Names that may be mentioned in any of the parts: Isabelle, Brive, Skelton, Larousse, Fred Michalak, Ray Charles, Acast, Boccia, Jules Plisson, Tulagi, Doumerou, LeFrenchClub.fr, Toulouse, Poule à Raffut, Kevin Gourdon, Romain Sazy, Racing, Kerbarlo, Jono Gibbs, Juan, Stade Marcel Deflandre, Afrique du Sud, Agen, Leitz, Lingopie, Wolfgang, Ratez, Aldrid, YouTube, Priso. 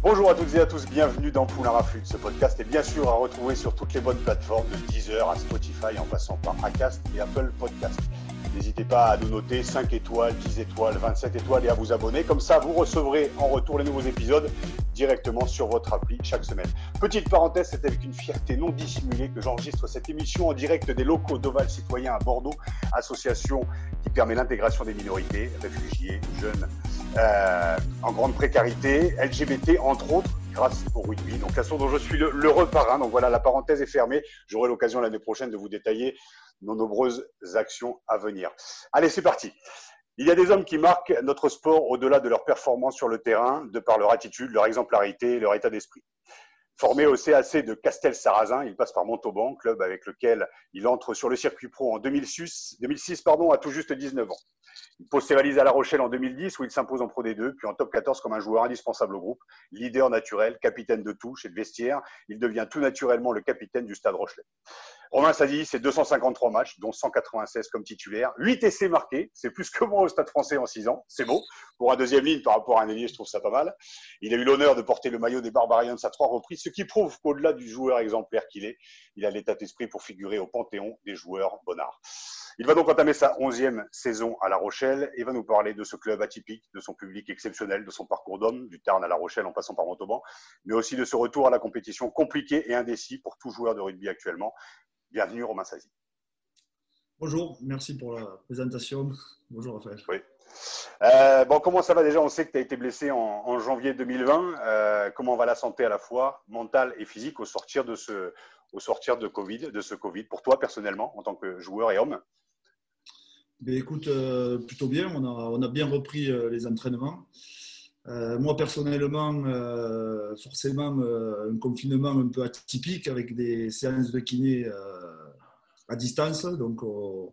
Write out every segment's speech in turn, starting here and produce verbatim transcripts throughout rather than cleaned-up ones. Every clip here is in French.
Bonjour à toutes et à tous, bienvenue dans Poule à Raffut. Ce podcast est bien sûr à retrouver sur toutes les bonnes plateformes, de Deezer à Spotify, en passant par Acast et Apple Podcasts. N'hésitez pas à nous noter cinq étoiles, dix étoiles, vingt-sept étoiles et à vous abonner. Comme ça, vous recevrez en retour les nouveaux épisodes directement sur votre appli chaque semaine. Petite parenthèse, c'est avec une fierté non dissimulée que j'enregistre cette émission en direct des locaux d'Oval Citoyen à Bordeaux, association qui permet l'intégration des minorités, réfugiés, jeunes, euh, en grande précarité, L G B T entre autres, grâce au rugby. Donc la source dont je suis le, le reparrain, donc voilà, la parenthèse est fermée. J'aurai l'occasion l'année prochaine de vous détailler nos nombreuses actions à venir. Allez, c'est parti. Il y a des hommes qui marquent notre sport au-delà de leur performance sur le terrain, de par leur attitude, leur exemplarité, leur état d'esprit. Formé au C A C de Castelsarrasin, il passe par Montauban, club avec lequel il entre sur le circuit pro en deux mille six, deux mille six pardon, à tout juste dix-neuf ans. Il pose ses valises à La Rochelle en deux mille dix, où il s'impose en Pro D deux, puis en top quatorze comme un joueur indispensable au groupe, leader naturel, capitaine de touche et de vestiaire. Il devient tout naturellement le capitaine du Stade Rochelais. Romain Sazy, c'est deux cent cinquante-trois matchs, dont cent quatre-vingt-seize comme titulaire, huit essais marqués, c'est plus que moi au Stade Français en six ans, c'est beau. Pour un deuxième ligne par rapport à un ailier, je trouve ça pas mal. Il a eu l'honneur de porter le maillot des Barbarians à trois reprises, ce qui prouve qu'au-delà du joueur exemplaire qu'il est, il a l'état d'esprit pour figurer au panthéon des joueurs bonnards. Il va donc entamer sa onzième saison à La Rochelle et va nous parler de ce club atypique, de son public exceptionnel, de son parcours d'homme, du Tarn à La Rochelle en passant par Montauban, mais aussi de ce retour à la compétition compliquée et indécis pour tout joueur de rugby actuellement. Bienvenue Romain Sazy. Bonjour, merci pour la présentation. Bonjour Raphaël. Oui. Euh, bon, comment ça va déjà? On sait que tu as été blessé en, en janvier deux mille vingt. Euh, comment va la santé à la fois mentale et physique au sortir de ce, au sortir de Covid, de ce Covid pour toi personnellement en tant que joueur et homme? Ben, écoute, euh, plutôt bien. On a, on a bien repris euh, les entraînements. Euh, moi personnellement, euh, forcément, euh, un confinement un peu atypique avec des séances de kiné euh, à distance. Donc, euh,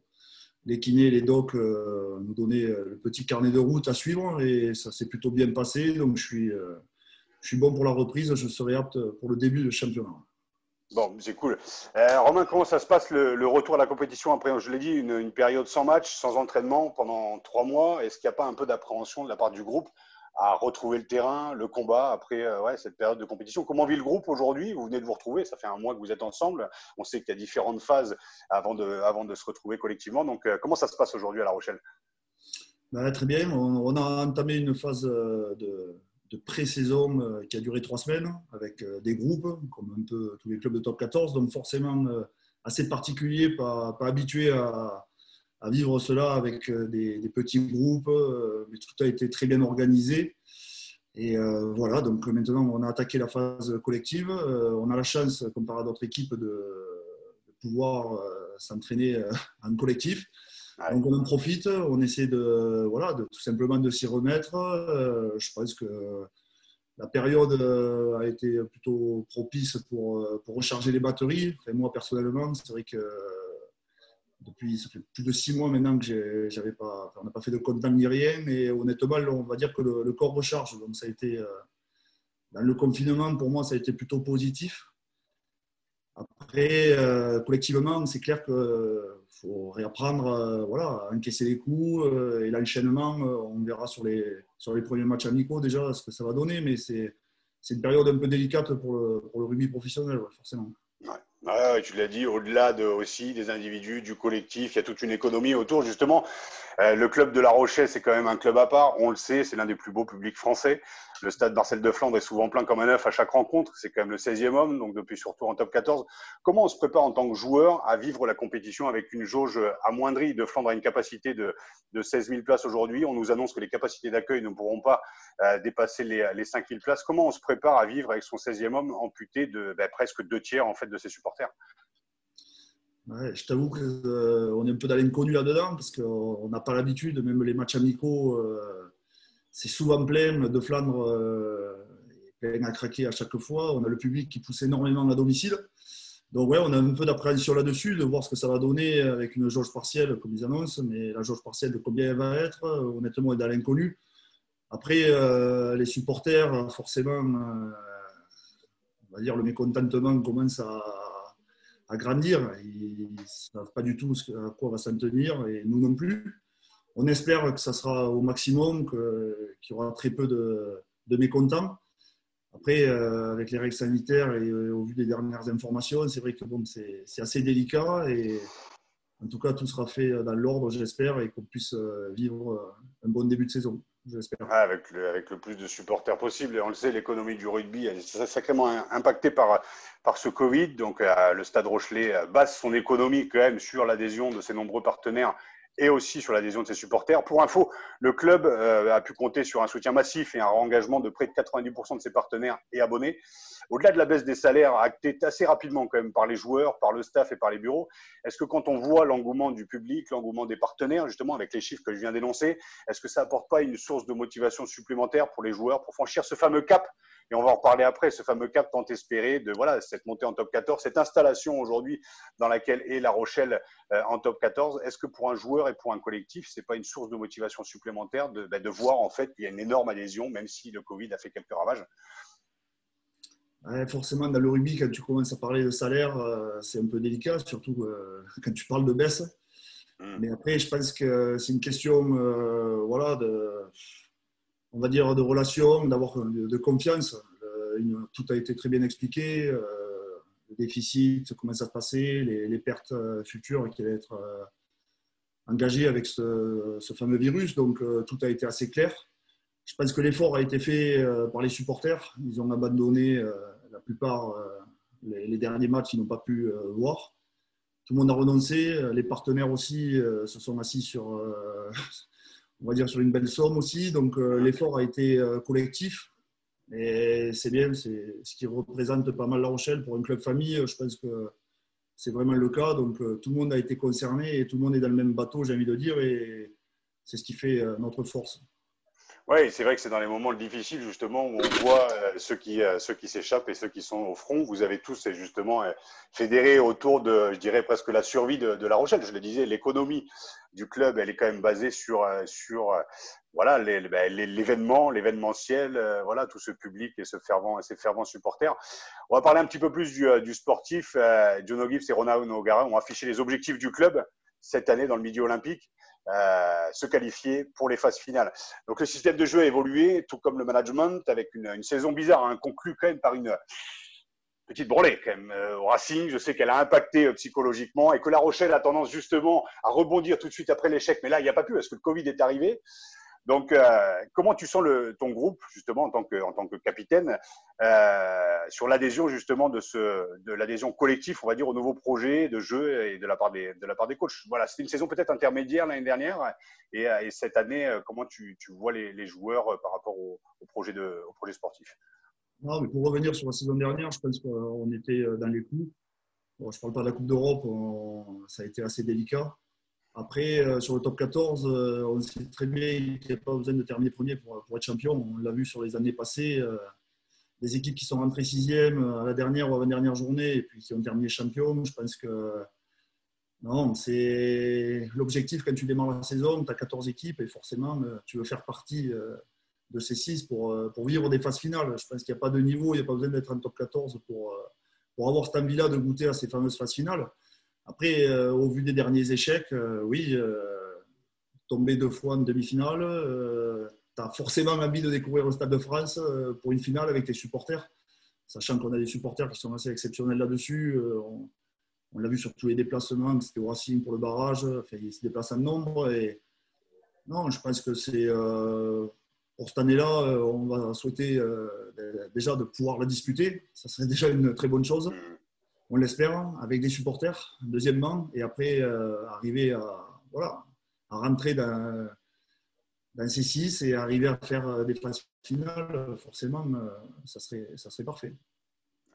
les kinés, les docs euh, nous donnaient le petit carnet de route à suivre et ça s'est plutôt bien passé. Donc, je suis, euh, je suis bon pour la reprise. Je serai apte pour le début du championnat. Bon, c'est cool. Euh, Romain, comment ça se passe le, le retour à la compétition après, je l'ai dit, une, une période sans match, sans entraînement pendant trois mois. Est-ce qu'il n'y a pas un peu d'appréhension de la part du groupe à retrouver le terrain, le combat après euh, ouais, cette période de compétition? Comment vit le groupe aujourd'hui? Vous venez de vous retrouver, ça fait un mois que vous êtes ensemble. On sait qu'il y a différentes phases avant de, avant de se retrouver collectivement. Donc, euh, comment ça se passe aujourd'hui à La Rochelle? Ben, très bien, on, on a entamé une phase de, de pré-saison qui a duré trois semaines avec des groupes, comme un peu tous les clubs de top quatorze. Donc forcément assez particulier, pas, pas habitué à... à vivre cela avec des, des petits groupes, mais tout a été très bien organisé. Et euh, voilà, donc maintenant, on a attaqué la phase collective. Euh, on a la chance, comparé à d'autres équipes, de, de pouvoir euh, s'entraîner euh, en collectif. Ouais. Donc, on en profite. On essaie de, voilà, de, tout simplement de s'y remettre. Euh, je pense que la période a été plutôt propice pour, pour recharger les batteries. Enfin, moi, personnellement, c'est vrai que depuis, ça fait plus de six mois maintenant que j'ai, j'avais pas, on n'a pas fait de contact ni rien. Et honnêtement, on va dire que le, le corps recharge. Donc, ça a été, euh, dans le confinement, pour moi, ça a été plutôt positif. Après, euh, collectivement, c'est clair qu'il faut réapprendre euh, voilà, à encaisser les coups. Euh, et l'enchaînement, euh, on verra sur les, sur les premiers matchs amicaux déjà ce que ça va donner. Mais c'est, c'est une période un peu délicate pour le, pour le rugby professionnel, ouais, forcément. Ouais. Ah, tu l'as dit, au-delà de, aussi des individus, du collectif, il y a toute une économie autour. Justement, euh, le club de La Rochelle, c'est quand même un club à part. On le sait, c'est l'un des plus beaux publics français. Le stade Marcel Deflandre est souvent plein comme un œuf à chaque rencontre. C'est quand même le seizième homme, donc depuis surtout en top quatorze. Comment on se prépare en tant que joueur à vivre la compétition avec une jauge amoindrie? Deflandre a une capacité de, de seize mille places aujourd'hui. On nous annonce que les capacités d'accueil ne pourront pas euh, dépasser les, les cinq mille places. Comment on se prépare à vivre avec son seizième homme amputé de ben, presque deux tiers en fait, de ses supporters? Ouais, je t'avoue qu'on euh, est un peu dans l'inconnu là-dedans, parce qu'on n'a pas l'habitude, même les matchs amicaux, euh, c'est souvent plein, de Flandre euh, plein à craquer à chaque fois. On a le public qui pousse énormément à domicile. Donc ouais, on a un peu d'appréhension là-dessus, de voir ce que ça va donner avec une jauge partielle, comme ils annoncent, mais la jauge partielle de combien elle va être, honnêtement, est dans l'inconnu. Après, euh, les supporters, forcément, euh, on va dire le mécontentement commence à... à grandir, ils ne savent pas du tout à quoi va s'en tenir et nous non plus. On espère que ça sera au maximum, que, qu'il y aura très peu de, de mécontents. Après, euh, avec les règles sanitaires et euh, au vu des dernières informations, c'est vrai que bon, c'est, c'est assez délicat et en tout cas, tout sera fait dans l'ordre, j'espère, et qu'on puisse vivre un bon début de saison. J'espère. Ah, avec, le, avec le plus de supporters possible. Et on le sait, l'économie du rugby est sacrément impactée par, par ce Covid. Donc, euh, le Stade Rochelais base son économie quand même sur l'adhésion de ses nombreux partenaires et aussi sur l'adhésion de ses supporters. Pour info, le club euh, a pu compter sur un soutien massif et un engagement de près de quatre-vingt-dix pour cent de ses partenaires et abonnés. Au-delà de la baisse des salaires actée assez rapidement quand même par les joueurs, par le staff et par les bureaux, est-ce que quand on voit l'engouement du public, l'engouement des partenaires, justement avec les chiffres que je viens d'énoncer, est-ce que ça n'apporte pas une source de motivation supplémentaire pour les joueurs pour franchir ce fameux cap ? Et on va en reparler après, ce fameux cap tant espéré de voilà, cette montée en top quatorze, cette installation aujourd'hui dans laquelle est La Rochelle euh, en top quatorze. Est-ce que pour un joueur et pour un collectif, ce n'est pas une source de motivation supplémentaire de, bah, de voir en fait qu'il y a une énorme adhésion, même si le Covid a fait quelques ravages ? Ouais, forcément, dans le rugby, quand tu commences à parler de salaire, euh, c'est un peu délicat, surtout euh, quand tu parles de baisse. Mmh. Mais après, je pense que c'est une question euh, voilà, de, on va dire, de relation, d'avoir de confiance. Euh, une, tout a été très bien expliqué. Euh, le déficit, comment ça se passait, les, les pertes futures qui allaient être euh, engagées avec ce, ce fameux virus. Donc, euh, tout a été assez clair. Je pense que l'effort a été fait euh, par les supporters. Ils ont abandonné euh, la plupart euh, les, les derniers matchs, ils n'ont pas pu euh, voir. Tout le monde a renoncé. Les partenaires aussi euh, se sont assis sur, euh, on va dire sur une belle somme aussi. Donc euh, l'effort a été euh, collectif. Et c'est bien, c'est ce qui représente pas mal La Rochelle pour une club famille. Je pense que c'est vraiment le cas. Donc euh, tout le monde a été concerné et tout le monde est dans le même bateau, j'ai envie de dire. Et c'est ce qui fait euh, notre force. Oui, c'est vrai que c'est dans les moments difficiles justement où on voit ceux qui, ceux qui s'échappent et ceux qui sont au front. Vous avez tous justement fédéré autour de, je dirais presque la survie de, de La Rochelle. Je le disais, l'économie du club, elle est quand même basée sur, sur voilà, les, les, l'événement, l'événementiel, voilà, tout ce public et ce fervent, ces fervents supporters. On va parler un petit peu plus du, du sportif. Jono Gibbs et Ronan O'Gara ont affiché les objectifs du club cette année dans le Midi-Olympique. Euh, se qualifier pour les phases finales. Donc le système de jeu a évolué, tout comme le management, avec une, une saison bizarre, hein, conclue quand même par une petite branlée quand même euh, au Racing. Je sais qu'elle a impacté euh, psychologiquement et que La Rochelle a tendance justement à rebondir tout de suite après l'échec. Mais là, il n'y a pas pu, parce que le Covid est arrivé. Donc, euh, comment tu sens le, ton groupe, justement, en tant que, en tant que capitaine, euh, sur l'adhésion, justement, de, ce, de l'adhésion collective, on va dire, au nouveau projet de jeu et de la part des, de la part des coachs. Voilà, c'était une saison peut-être intermédiaire l'année dernière. Et, et cette année, comment tu, tu vois les, les joueurs par rapport au, au, projet, de, au projet sportif ? Non, mais pour revenir sur la saison dernière, je pense qu'on était dans les clous. Bon, je ne parle pas de la Coupe d'Europe, on, ça a été assez délicat. Après, euh, sur le top quatorze, euh, on sait très bien qu'il n'y a pas besoin de terminer premier pour, pour être champion. On l'a vu sur les années passées. Euh, des équipes qui sont rentrées sixième à la dernière ou à la dernière journée et puis qui ont terminé champion, je pense que non, c'est l'objectif quand tu démarres la saison. Tu as quatorze équipes et forcément, euh, tu veux faire partie euh, de ces six pour, euh, pour vivre des phases finales. Je pense qu'il n'y a pas de niveau, il n'y a pas besoin d'être en top quatorze pour, euh, pour avoir cette envie-là de goûter à ces fameuses phases finales. Après, euh, au vu des derniers échecs, euh, oui, euh, tomber deux fois en demi-finale, euh, tu as forcément envie de découvrir le Stade de France euh, pour une finale avec tes supporters, sachant qu'on a des supporters qui sont assez exceptionnels là-dessus. Euh, on, on l'a vu sur tous les déplacements, c'était au Racing pour le barrage, enfin, ils se déplacent en nombre. Et... Non, je pense que c'est euh, pour cette année-là, euh, on va souhaiter euh, déjà de pouvoir la disputer. Ça serait déjà une très bonne chose. On l'espère, avec des supporters, deuxièmement, et après euh, arriver à, voilà, à rentrer dans, dans ces six et arriver à faire des phases finales, forcément, euh, ça serait, ça serait parfait.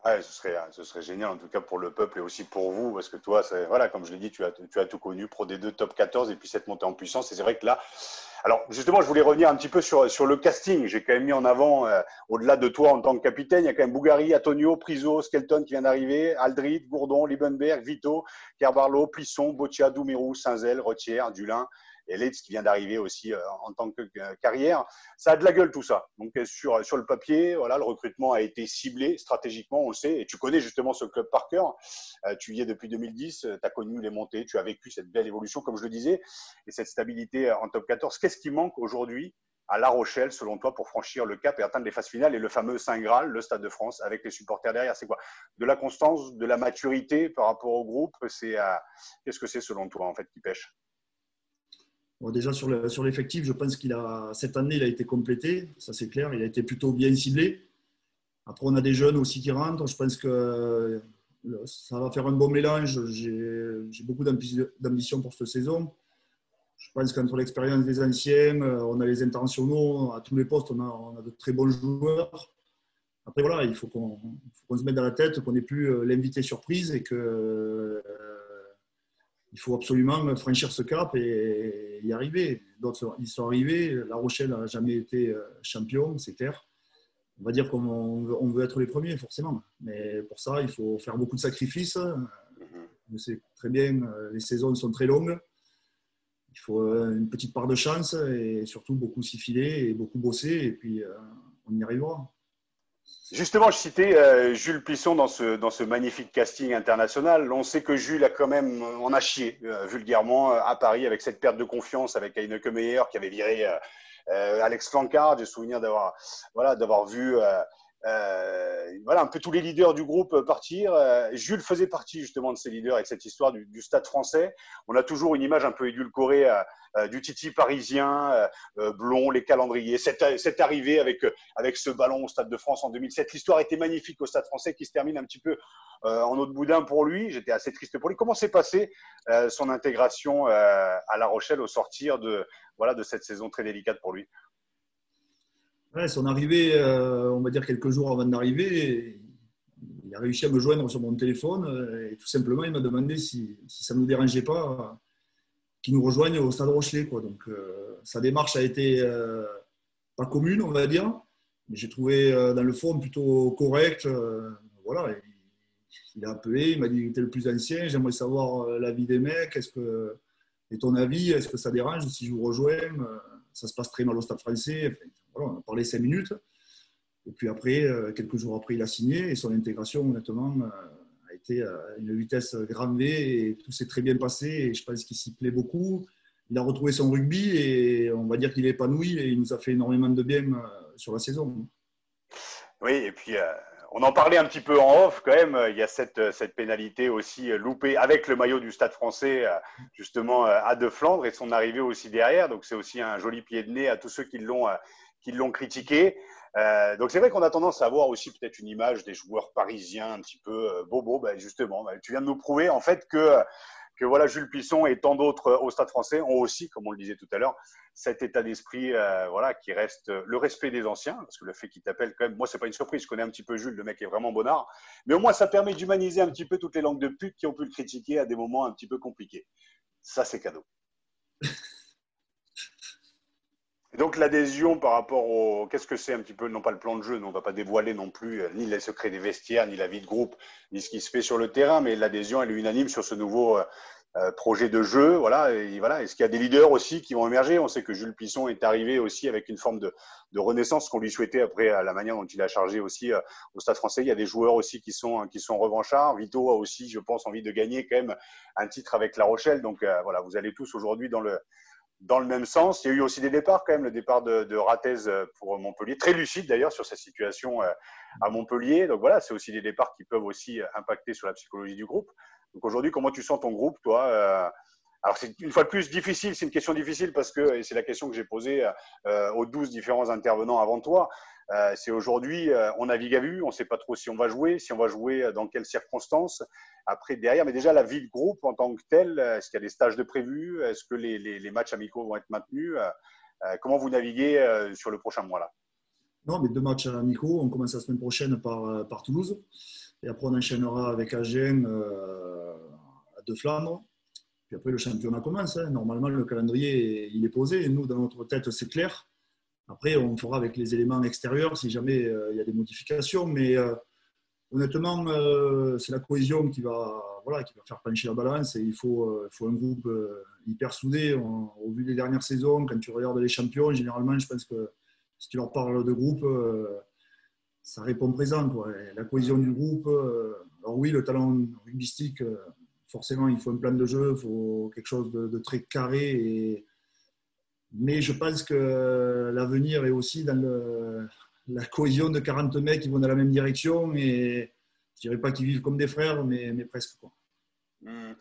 Ouais, ce serait, ce serait génial, en tout cas pour le peuple et aussi pour vous, parce que toi, c'est, voilà, comme je l'ai dit, tu as, tu as tout connu, Pro D deux, top quatorze, et puis cette montée en puissance. Et c'est vrai que là, alors justement, je voulais revenir un petit peu sur, sur le casting. J'ai quand même mis en avant, euh, au-delà de toi en tant que capitaine, il y a quand même Bougari, Atonio, Priso, Skelton qui vient d'arriver, Aldrid, Gourdon, Liebenberg, Vito, Kerbarlo, Plisson, Boccia, Doumerou, Saint-Zel, Rothière, Dulin. Et Leitz qui vient d'arriver aussi en tant que carrière. Ça a de la gueule tout ça. Donc sur, sur le papier, voilà, le recrutement a été ciblé stratégiquement, on le sait. Et tu connais justement ce club par cœur. Euh, tu y es depuis deux mille dix, tu as connu les montées, tu as vécu cette belle évolution, comme je le disais, et cette stabilité en top quatorze. Qu'est-ce qui manque aujourd'hui à La Rochelle, selon toi, pour franchir le cap et atteindre les phases finales et le fameux Saint Graal, le Stade de France, avec les supporters derrière? C'est quoi? De la constance, de la maturité par rapport au groupe, c'est, euh, qu'est-ce que c'est selon toi en fait qui pêche? Bon, déjà sur, le, sur l'effectif, je pense qu'il a cette année il a été complété, ça c'est clair, il a été plutôt bien ciblé. Après on a des jeunes aussi qui rentrent, je pense que ça va faire un bon mélange. J'ai, j'ai beaucoup d'ambition pour cette saison. Je pense qu'entre l'expérience des anciens, on a les internationaux, à tous les postes on a, on a de très bons joueurs. Après voilà, il faut qu'on, faut qu'on se mette dans la tête qu'on n'ait plus l'invité surprise et que il faut absolument franchir ce cap et y arriver. D'autres, ils sont arrivés. La Rochelle n'a jamais été champion, c'est clair. On va dire qu'on veut être les premiers, forcément. Mais pour ça, il faut faire beaucoup de sacrifices. Je sais très bien, les saisons sont très longues. Il faut une petite part de chance et surtout beaucoup s'y filer et beaucoup bosser. Et puis, on y arrivera. Justement, je citais euh, Jules Plisson dans ce, dans ce magnifique casting international. On sait que Jules a quand même, on a chié euh, vulgairement à Paris avec cette perte de confiance avec Heineke-Meyer qui avait viré euh, euh, Alex Flancard. J'ai souvenir d'avoir, voilà, d'avoir vu euh, euh, voilà, un peu tous les leaders du groupe partir. Euh, Jules faisait partie justement de ces leaders avec cette histoire du, du Stade Français. On a toujours une image un peu édulcorée euh, Euh, du titi parisien, euh, blond, les calendriers, cette, cette arrivée avec, avec ce ballon au Stade de France en deux mille sept. L'histoire était magnifique au Stade Français qui se termine un petit peu euh, en eau de boudin pour lui. J'étais assez triste pour lui. Comment s'est passée euh, son intégration euh, à La Rochelle au sortir de, voilà, de cette saison très délicate pour lui? Ouais, son arrivée, euh, on va dire quelques jours avant d'arriver, il a réussi à me joindre sur mon téléphone et tout simplement il m'a demandé si, si ça ne nous dérangeait pas qui nous rejoignent au Stade Rochelais, quoi. Donc, euh, sa démarche a été euh, pas commune, on va dire, mais j'ai trouvé euh, dans le fond plutôt correct. Euh, voilà, il, il a appelé, il m'a dit t'es le plus ancien, j'aimerais savoir l'avis des mecs, est-ce que, et ton avis, est-ce que ça dérange si je vous rejoins? Ça se passe très mal au Stade Français. Enfin, voilà, on a parlé cinq minutes, et puis après, euh, quelques jours après, il a signé, et son intégration, honnêtement, euh, a été une vitesse grand V et tout s'est très bien passé et je pense qu'il s'y plaît beaucoup. Il a retrouvé son rugby et on va dire qu'il est épanoui et il nous a fait énormément de bien sur la saison. Oui, et puis euh, on en parlait un petit peu en off quand même. Il y a cette, cette pénalité aussi loupée avec le maillot du Stade Français justement à Deflandre et son arrivée aussi derrière. Donc c'est aussi un joli pied de nez à tous ceux qui l'ont, qui l'ont critiqué. Euh, donc c'est vrai qu'on a tendance à avoir aussi peut-être une image des joueurs parisiens un petit peu euh, bobos. Ben justement, ben tu viens de nous prouver en fait que, que voilà, Jules Plisson et tant d'autres au Stade Français ont aussi, comme on le disait tout à l'heure, cet état d'esprit euh, voilà, qui reste le respect des anciens, parce que le fait qu'il t'appelle quand même, moi c'est pas une surprise, je connais un petit peu Jules, le mec est vraiment bonnard, mais au moins ça permet d'humaniser un petit peu toutes les langues de pute qui ont pu le critiquer à des moments un petit peu compliqués. Ça c'est cadeau. Donc l'adhésion par rapport au… Qu'est-ce que c'est un petit peu, non pas le plan de jeu, on ne va pas dévoiler non plus ni les secrets des vestiaires, ni la vie de groupe, ni ce qui se fait sur le terrain, mais l'adhésion elle est unanime sur ce nouveau projet de jeu. Voilà, et voilà. Est-ce qu'il y a des leaders aussi qui vont émerger? On sait que Jules Plisson est arrivé aussi avec une forme de, de renaissance qu'on lui souhaitait après la manière dont il a chargé aussi au Stade Français. Il y a des joueurs aussi qui sont, qui sont revanchards. Vito a aussi, je pense, envie de gagner quand même un titre avec La Rochelle. Donc euh, voilà, vous allez tous aujourd'hui dans le… Dans le même sens, il y a eu aussi des départs quand même, le départ de, de Ratez pour Montpellier, très lucide d'ailleurs sur sa situation à Montpellier. Donc voilà, c'est aussi des départs qui peuvent aussi impacter sur la psychologie du groupe. Donc aujourd'hui, comment tu sens ton groupe, toi? Alors c'est une fois de plus difficile, c'est une question difficile parce que, et c'est la question que j'ai posée aux douze différents intervenants avant toi, c'est aujourd'hui, on navigue à vue, on ne sait pas trop si on va jouer, si on va jouer dans quelles circonstances, après, derrière, mais déjà la vie de groupe en tant que telle, est-ce qu'il y a des stages de prévus, est-ce que les, les, les matchs amicaux vont être maintenus, comment vous naviguez sur le prochain mois là? Non, mais deux matchs amicaux, on commence la semaine prochaine par, par Toulouse, Et après, on enchaînera avec Agen euh, à Deflandre. Puis après, le championnat commence. Hein. Normalement, le calendrier, il est posé. Nous, dans notre tête, c'est clair. Après, on fera avec les éléments extérieurs si jamais euh, il y a des modifications. Mais euh, honnêtement, euh, c'est la cohésion qui va, voilà, qui va faire pencher la balance. Et il faut, euh, il faut un groupe euh, hyper soudé. On, au vu des dernières saisons, quand tu regardes les champions, généralement, je pense que si tu leur parles de groupe, euh, ça répond présent. Quoi. La cohésion du groupe. Euh, alors oui, le talent rugbystique, euh, forcément, il faut un plan de jeu, il faut quelque chose de, de très carré. Et... Mais je pense que l'avenir est aussi dans le, la cohésion de quarante mecs qui vont dans la même direction. Et je ne dirais pas qu'ils vivent comme des frères, mais, mais presque. Quoi. Mmh.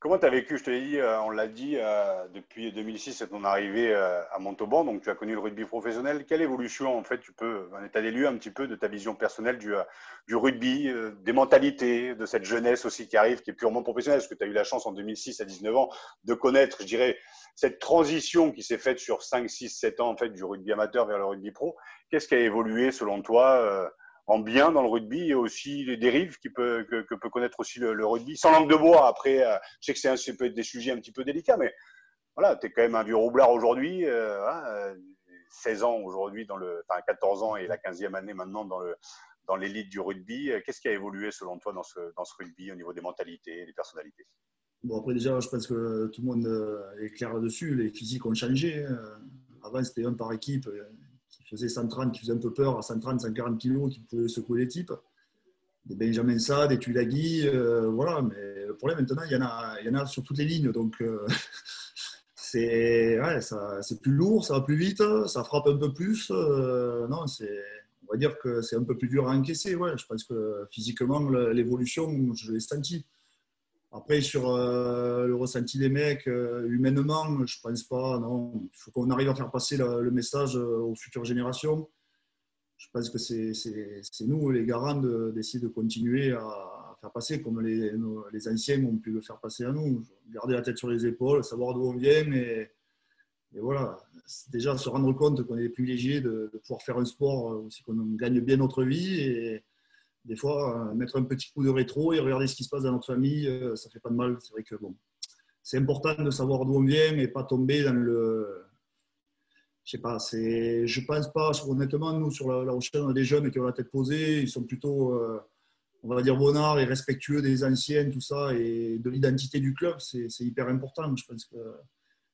Comment tu as vécu, je te l'ai dit, euh, on l'a dit, euh, depuis deux mille six et ton arrivée euh, à Montauban, donc tu as connu le rugby professionnel. Quelle évolution, en fait, tu peux, un état des lieux un petit peu de ta vision personnelle du, euh, du rugby, euh, des mentalités, de cette jeunesse aussi qui arrive, qui est purement professionnelle, parce que tu as eu la chance en deux mille six à dix-neuf ans de connaître, je dirais, cette transition qui s'est faite sur cinq, six, sept ans, en fait, du rugby amateur vers le rugby pro. Qu'est-ce qui a évolué, selon toi, euh, en bien dans le rugby et aussi les dérives qui peut, que, que peut connaître aussi le, le rugby. Sans langue de bois, après, euh, je sais que c'est un, ça peut être des sujets un petit peu délicats, mais voilà, tu es quand même un vieux roublard aujourd'hui, euh, hein, seize ans aujourd'hui, dans le, enfin quatorze ans et la quinzième année maintenant dans, le, dans l'élite du rugby. Qu'est-ce qui a évolué selon toi dans ce, dans ce rugby au niveau des mentalités et des personnalités? Bon, après déjà, je pense que tout le monde est clair là-dessus, les physiques ont changé. Avant, c'était un par équipe. Qui faisait cent trente, qui faisait un peu peur à cent trente, cent quarante kilos, qui pouvait secouer les types. Des Benjamin Sade, des Tulagi, euh, voilà. Mais le problème maintenant, il y en a, il y en a sur toutes les lignes. Donc, euh, c'est, ouais, ça, c'est plus lourd, ça va plus vite, ça frappe un peu plus. Euh, non, c'est, on va dire que c'est un peu plus dur à encaisser. Ouais. Je pense que physiquement, l'évolution, je l'ai sentie. Après, sur euh, le ressenti des mecs, euh, humainement, je ne pense pas, non. Il faut qu'on arrive à faire passer le, le message aux futures générations. Je pense que c'est, c'est, c'est nous, les garants, de, d'essayer de continuer à faire passer comme les, nos, les anciens ont pu le faire passer à nous. Garder la tête sur les épaules, savoir d'où on vient. Et, et voilà, c'est déjà se rendre compte qu'on est privilégié de, de pouvoir faire un sport, aussi qu'on gagne bien notre vie. Et, des fois, euh, mettre un petit coup de rétro et regarder ce qui se passe dans notre famille, euh, ça fait pas de mal. C'est vrai que bon, c'est important de savoir d'où on vient et pas tomber dans le. Je sais pas, c'est. Je pense pas, honnêtement, nous, sur la, la Rochelle, on a des jeunes qui ont la tête posée, ils sont plutôt, euh, on va dire, bonnards et respectueux des anciennes, tout ça, et de l'identité du club, c'est, c'est hyper important. Je pense que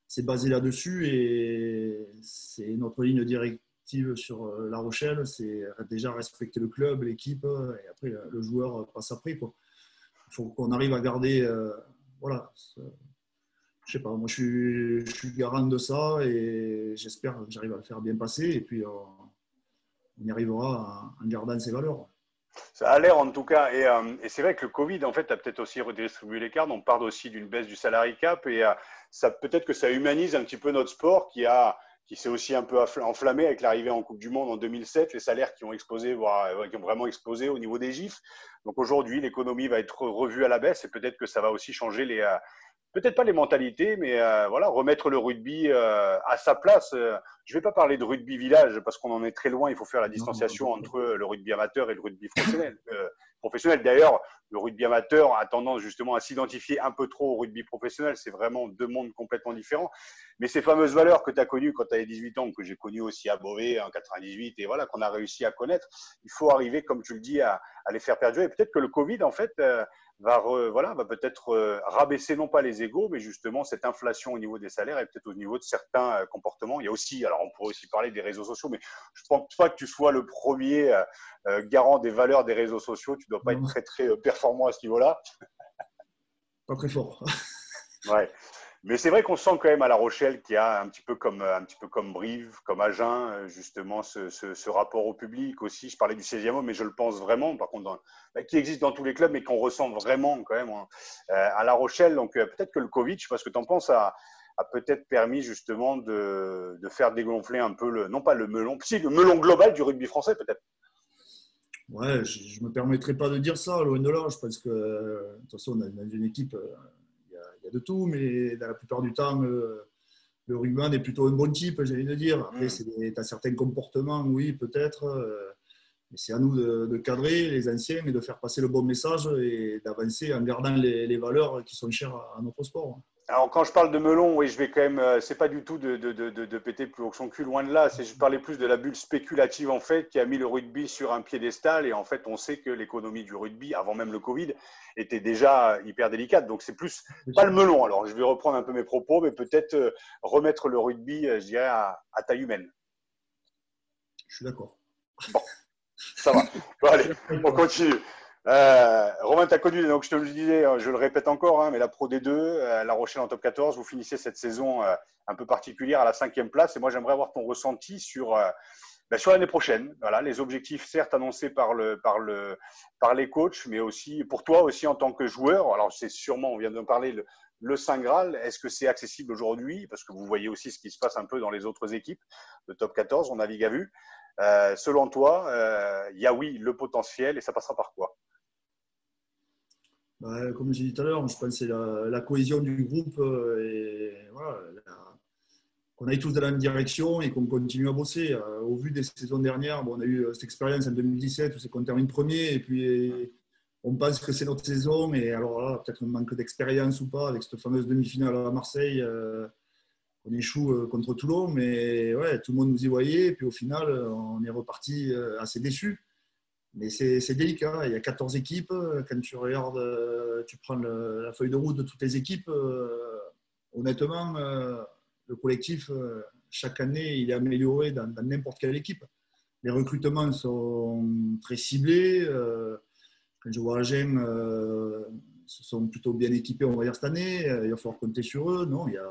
c'est basé là-dessus et c'est notre ligne directe. Sur La Rochelle, c'est déjà respecter le club, l'équipe, et après le joueur passe après. Quoi. Il faut qu'on arrive à garder, euh, voilà. Je sais pas, moi je suis, je suis garant de ça et j'espère que j'arrive à le faire bien passer et puis euh, on y arrivera en gardant ses valeurs. Ça a l'air en tout cas, et, euh, et c'est vrai que le Covid en fait a peut-être aussi redistribué les cartes. On parle aussi d'une baisse du salary cap et euh, ça peut-être que ça humanise un petit peu notre sport qui a. qui s'est aussi un peu enflammé avec l'arrivée en Coupe du Monde en deux mille sept, les salaires qui ont explosé, voire qui ont vraiment explosé au niveau des gifs. Donc aujourd'hui, l'économie va être revue à la baisse et peut-être que ça va aussi changer les, peut-être pas les mentalités, mais voilà, remettre le rugby à sa place. Je ne vais pas parler de rugby village parce qu'on en est très loin. Il faut faire la distanciation entre le rugby amateur et le rugby professionnel. Euh, professionnel. D'ailleurs, le rugby amateur a tendance justement à s'identifier un peu trop au rugby professionnel. C'est vraiment deux mondes complètement différents. Mais ces fameuses valeurs que tu as connues quand tu avais dix-huit ans, que j'ai connues aussi à Beauvais en quatre-vingt-dix-huit et voilà, qu'on a réussi à connaître, il faut arriver, comme tu le dis, à, à les faire perdurer. Et peut-être que le Covid, en fait, euh, va, re, voilà, va peut-être euh, rabaisser non pas les égos, mais justement cette inflation au niveau des salaires et peut-être au niveau de certains euh, comportements. Il y a aussi, alors, on pourrait aussi parler des réseaux sociaux, mais je ne pense pas que tu sois le premier euh, garant des valeurs des réseaux sociaux. Tu ne dois pas non. être très, très performant à ce niveau-là. Pas très fort. Ouais. Mais c'est vrai qu'on sent quand même à La Rochelle qu'il y a un petit peu comme, un petit peu comme Brive, comme Agen, justement ce, ce, ce rapport au public aussi. Je parlais du seizième homme, mais je le pense vraiment, par contre, dans, qui existe dans tous les clubs, mais qu'on ressent vraiment quand même hein, à La Rochelle. Donc peut-être que le Covid, je ne sais pas ce que tu en penses, a, a peut-être permis justement de, de faire dégonfler un peu, le, non pas le melon, si le melon global du rugby français peut-être. Ouais, je ne me permettrai pas de dire ça, loin de là. Je pense que, de toute façon, on a une équipe… Il y a de tout, mais dans la plupart du temps, le, le rugbyman est plutôt un bon type, j'allais le dire. Après, tu as certains comportements, oui, peut-être. Euh, Mais c'est à nous de, de cadrer les anciens et de faire passer le bon message et d'avancer en gardant les, les valeurs qui sont chères à, à notre sport. Alors, quand je parle de melon, oui, je vais quand même. C'est pas du tout de, de, de, de péter plus haut que son cul, loin de là. C'est, je parlais plus de la bulle spéculative, en fait, qui a mis le rugby sur un piédestal. Et en fait, on sait que l'économie du rugby, avant même le Covid, était déjà hyper délicate. Donc, c'est plus pas le melon. Alors, je vais reprendre un peu mes propos, mais peut-être remettre le rugby, je dirais, à, à taille humaine. Je suis d'accord. Bon, ça va. Bon, allez, on continue. Euh, Romain, tu as connu, donc je te le disais, je le répète encore, hein, mais la Pro D deux, euh, La Rochelle en top quatorze, vous finissez cette saison euh, un peu particulière à la cinquième place. Et moi, j'aimerais avoir ton ressenti sur, euh, ben, sur l'année prochaine. Voilà, les objectifs, certes, annoncés par, le, par, le, par les coachs, mais aussi pour toi aussi en tant que joueur. Alors, c'est sûrement, on vient de parler, le, le Saint Graal. Est-ce que c'est accessible aujourd'hui? Parce que vous voyez aussi ce qui se passe un peu dans les autres équipes de top quatorze, on navigue à vue. Euh, selon toi, euh, y a oui le potentiel et ça passera par quoi? Comme j'ai dit tout à l'heure, je pense que c'est la, la cohésion du groupe et voilà, la, qu'on aille tous dans la même direction et qu'on continue à bosser. Au vu des saisons dernières, bon, on a eu cette expérience en deux mille dix-sept où c'est qu'on termine premier et puis on pense que c'est notre saison. Et alors là, peut-être qu'on manque d'expérience ou pas avec cette fameuse demi-finale à Marseille. Euh, On échoue contre Toulon, mais ouais, tout le monde nous y voyait. Et puis au final, on est reparti assez déçus. Mais c'est, c'est délicat. Il y a quatorze équipes. Quand tu regardes, tu prends le, la feuille de route de toutes les équipes. Euh, honnêtement, euh, le collectif, euh, chaque année, il est amélioré dans, dans n'importe quelle équipe. Les recrutements sont très ciblés. Euh, quand je vois Agen, euh, ils se sont plutôt bien équipés, on va dire, cette année. Il va falloir compter sur eux. Non, il y a...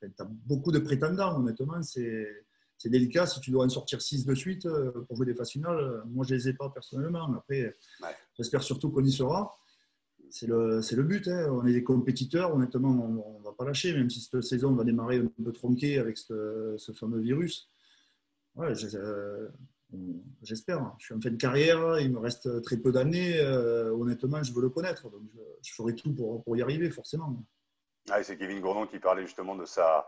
Tu as beaucoup de prétendants, honnêtement, c'est, c'est délicat. Si tu dois en sortir six de suite pour jouer des phases finales, moi je ne les ai pas personnellement, mais après, ouais. J'espère surtout qu'on y sera. C'est le, c'est le but, hein. On est des compétiteurs, honnêtement, on ne va pas lâcher, même si cette saison va démarrer un peu tronquée avec ce, ce fameux virus. Ouais, euh, j'espère. Je suis en fin de carrière, il me reste très peu d'années, euh, honnêtement, je veux le connaître, donc je, je ferai tout pour, pour y arriver, forcément. Ah, c'est Kevin Gourdon qui parlait justement de, sa,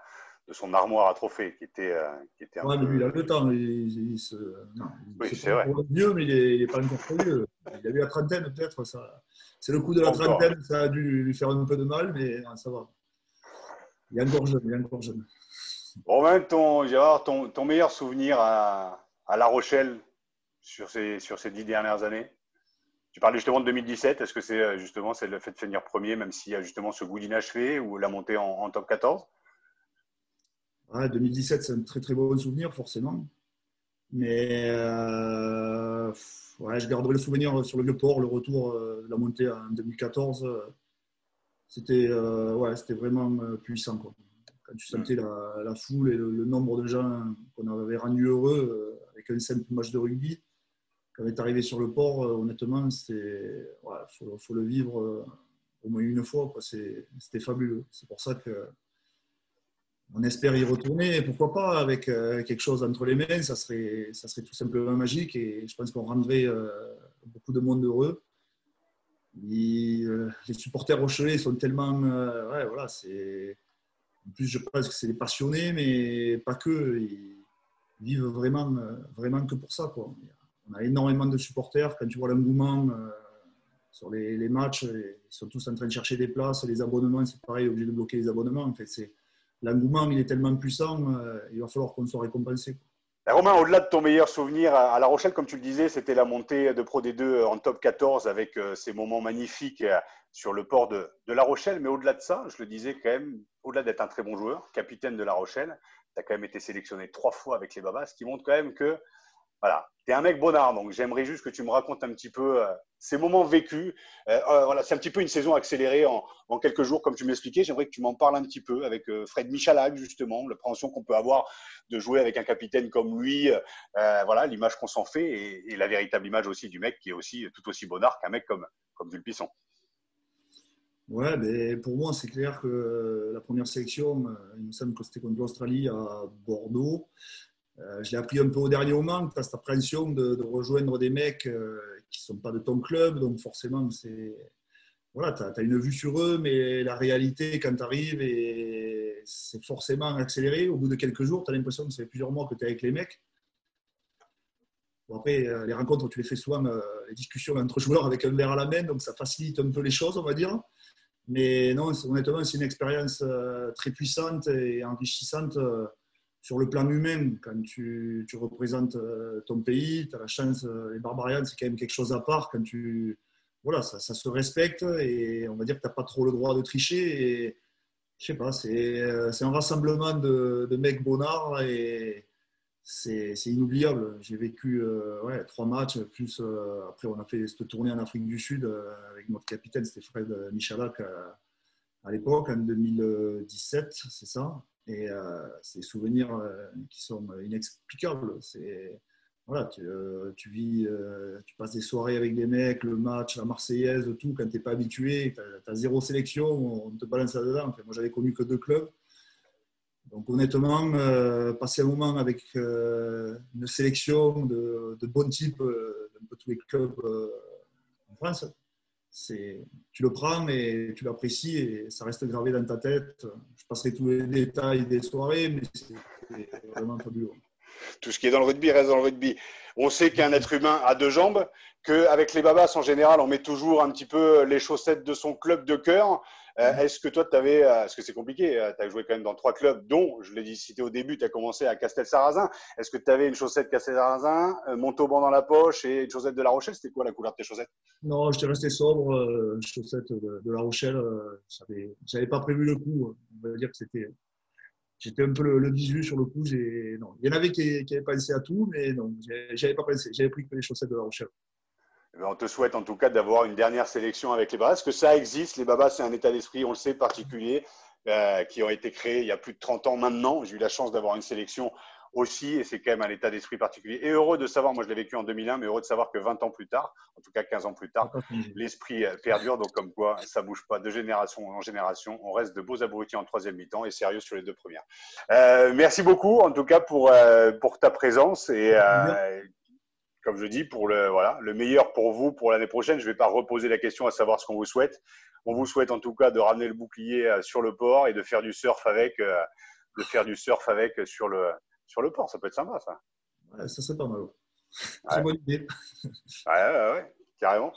de son armoire à trophées qui était, euh, qui était un ouais, peu… Oui, il a le temps. Il, il se, non, oui, il se c'est vrai. Mieux, mais il n'est pas encore très vieux. Il a eu la trentaine peut-être. Ça, c'est le coup de la encore. trentaine, ça a dû lui faire un peu de mal, mais non, ça va. Il est encore jeune. Il est encore jeune. Romain, ton, Gérard, ton, ton meilleur souvenir à, à La Rochelle sur ces, sur ces dix dernières années? Tu parlais justement de deux mille dix-sept. Est-ce que c'est justement c'est le fait de finir premier, même s'il y a justement ce goût d'inachevé ou la montée en, en top quatorze? Ouais, deux mille dix-sept, c'est un très très bon souvenir, forcément. Mais euh, ouais, je garderai le souvenir sur le Vieux-Port, le retour, euh, la montée en deux mille quatorze. Euh, c'était, euh, ouais, c'était vraiment puissant, quoi. Quand tu sentais la, la foule et le, le nombre de gens qu'on avait rendu heureux euh, avec un simple match de rugby. Quand on est arrivé sur le port, honnêtement, il ouais, faut, faut le vivre euh, au moins une fois, quoi. C'est, c'était fabuleux. C'est pour ça qu'on espère y retourner. Et pourquoi pas, avec euh, quelque chose entre les mains, ça serait, ça serait tout simplement magique. Et je pense qu'on rendrait euh, beaucoup de monde heureux. Et, euh, les supporters rochelais sont tellement… Euh, ouais, voilà, c'est... En plus, je pense que c'est des passionnés, mais pas que. Ils vivent vraiment, vraiment que pour ça, quoi. On a énormément de supporters. Quand tu vois l'engouement euh, sur les, les matchs, ils sont tous en train de chercher des places. Les abonnements, c'est pareil, obligé de bloquer les abonnements. En fait, c'est, l'engouement, il est tellement puissant, euh, il va falloir qu'on soit récompensé. Romain, au-delà de ton meilleur souvenir à La Rochelle, comme tu le disais, c'était la montée de Pro D deux en top quatorze avec euh, ces moments magnifiques euh, sur le port de, de La Rochelle. Mais au-delà de ça, je le disais quand même, au-delà d'être un très bon joueur, capitaine de La Rochelle, tu as quand même été sélectionné trois fois avec les Babas, ce qui montre quand même que… Voilà, tu es un mec bonnard, donc j'aimerais juste que tu me racontes un petit peu euh, ces moments vécus. Euh, euh, voilà, c'est un petit peu une saison accélérée en, en quelques jours, comme tu m'expliquais. J'aimerais que tu m'en parles un petit peu avec euh, Fred Michalak, justement, l'appréhension qu'on peut avoir de jouer avec un capitaine comme lui. Euh, voilà, l'image qu'on s'en fait et, et la véritable image aussi du mec qui est aussi tout aussi bonnard qu'un mec comme, comme Jules Plisson. Ouais, mais pour moi, c'est clair que la première sélection, il me semble que c'était contre l'Australie à Bordeaux. Euh, je l'ai appris un peu au dernier moment, tu as cette appréhension de, de rejoindre des mecs euh, qui ne sont pas de ton club, donc forcément, c'est voilà, tu as une vue sur eux, mais la réalité, quand tu arrives, et c'est forcément accéléré. Au bout de quelques jours, tu as l'impression que ça fait plusieurs mois que tu es avec les mecs. Bon, après, euh, les rencontres, tu les fais souvent, euh, les discussions entre joueurs avec un verre à la main, donc ça facilite un peu les choses, on va dire. Mais non, c'est, honnêtement, c'est une expérience euh, très puissante et enrichissante euh, sur le plan humain. Quand tu, tu représentes euh, ton pays, tu as la chance, euh, les Barbarians, c'est quand même quelque chose à part. Quand tu, voilà, ça, ça se respecte et on va dire que tu n'as pas trop le droit de tricher. Et, je sais pas, c'est, euh, c'est un rassemblement de, de mecs bonnards et c'est, c'est inoubliable. J'ai vécu euh, ouais, trois matchs, plus euh, après on a fait cette tournée en Afrique du Sud euh, avec notre capitaine, c'était Fred Michalak euh, à l'époque, en deux mille dix-sept, c'est ça. Et euh, c'est des souvenirs euh, qui sont inexplicables. C'est, voilà, tu, euh, tu vis, euh, tu passes des soirées avec des mecs, le match, la Marseillaise, tout, quand tu n'es pas habitué, tu as zéro sélection, on te balance là-dedans. Enfin, moi, j'avais connu que deux clubs. Donc, honnêtement, euh, passer un moment avec euh, une sélection de, de bons types euh, d'un peu tous les clubs euh, en France, c'est, tu le prends et tu l'apprécies et ça reste gravé dans ta tête. Je passerai tous les détails des soirées, mais c'est, c'est vraiment fabuleux. Tout ce qui est dans le rugby reste dans le rugby. On sait qu'un être humain a deux jambes, qu'avec les babas, en général, on met toujours un petit peu les chaussettes de son club de cœur. Euh, est-ce que toi, tu avais… Parce que c'est compliqué, tu as joué quand même dans trois clubs, dont, je l'ai dit, cité au début, tu as commencé à Castelsarrasin. Est-ce que tu avais une chaussette Castelsarrasin, Montauban dans la poche et une chaussette de La Rochelle? C'était quoi la couleur de tes chaussettes? Non, j'étais resté sobre, euh, chaussette de, de La Rochelle. Euh, j'avais, j'avais pas prévu le coup. On va dire que c'était… J'étais un peu le, le visu sur le coup. J'ai, non. Il y en avait qui, qui avaient pensé à tout, mais non, j'avais pas pensé. J'avais pris que les chaussettes de La Rochelle. On te souhaite en tout cas d'avoir une dernière sélection avec les Babas. Parce que ça existe. Les Babas, c'est un état d'esprit, on le sait, particulier, euh, qui ont été créés il y a plus de trente ans maintenant. J'ai eu la chance d'avoir une sélection aussi, et c'est quand même un état d'esprit particulier. Et heureux de savoir, moi je l'ai vécu en deux mille un, mais heureux de savoir que vingt ans plus tard, en tout cas quinze ans plus tard, l'esprit perdure. Donc comme quoi, ça ne bouge pas de génération en génération. On reste de beaux abrutis en troisième mi-temps et sérieux sur les deux premières. Euh, merci beaucoup en tout cas pour, euh, pour ta présence et euh, comme je dis, pour le, voilà, le meilleur pour vous pour l'année prochaine. Je ne vais pas reposer la question à savoir ce qu'on vous souhaite. On vous souhaite en tout cas de ramener le bouclier sur le port et de faire du surf avec, euh, de faire du surf avec sur le… Sur le port, ça peut être sympa, ça. Ouais, ça, c'est pas mal. C'est une bonne idée. Ouais, ouais, ouais, carrément.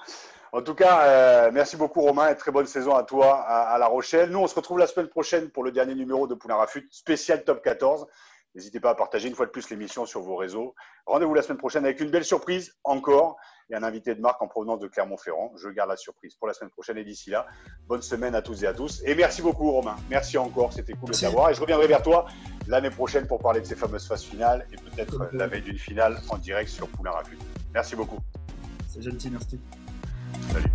En tout cas, euh, merci beaucoup, Romain, et très bonne saison à toi, à, à La Rochelle. Nous, on se retrouve la semaine prochaine pour le dernier numéro de Poule à Raffut, spécial top quatorze. N'hésitez pas à partager une fois de plus l'émission sur vos réseaux. Rendez-vous la semaine prochaine avec une belle surprise, encore, et un invité de marque en provenance de Clermont-Ferrand. Je garde la surprise pour la semaine prochaine, et d'ici là, bonne semaine à toutes et à tous. Et merci beaucoup, Romain. Merci encore, c'était cool merci. de t'avoir. Et je reviendrai vers toi l'année prochaine pour parler de ces fameuses phases finales et peut-être okay. la veille d'une finale en direct sur Poule à Raffut. Merci beaucoup. C'est gentil, merci. Salut.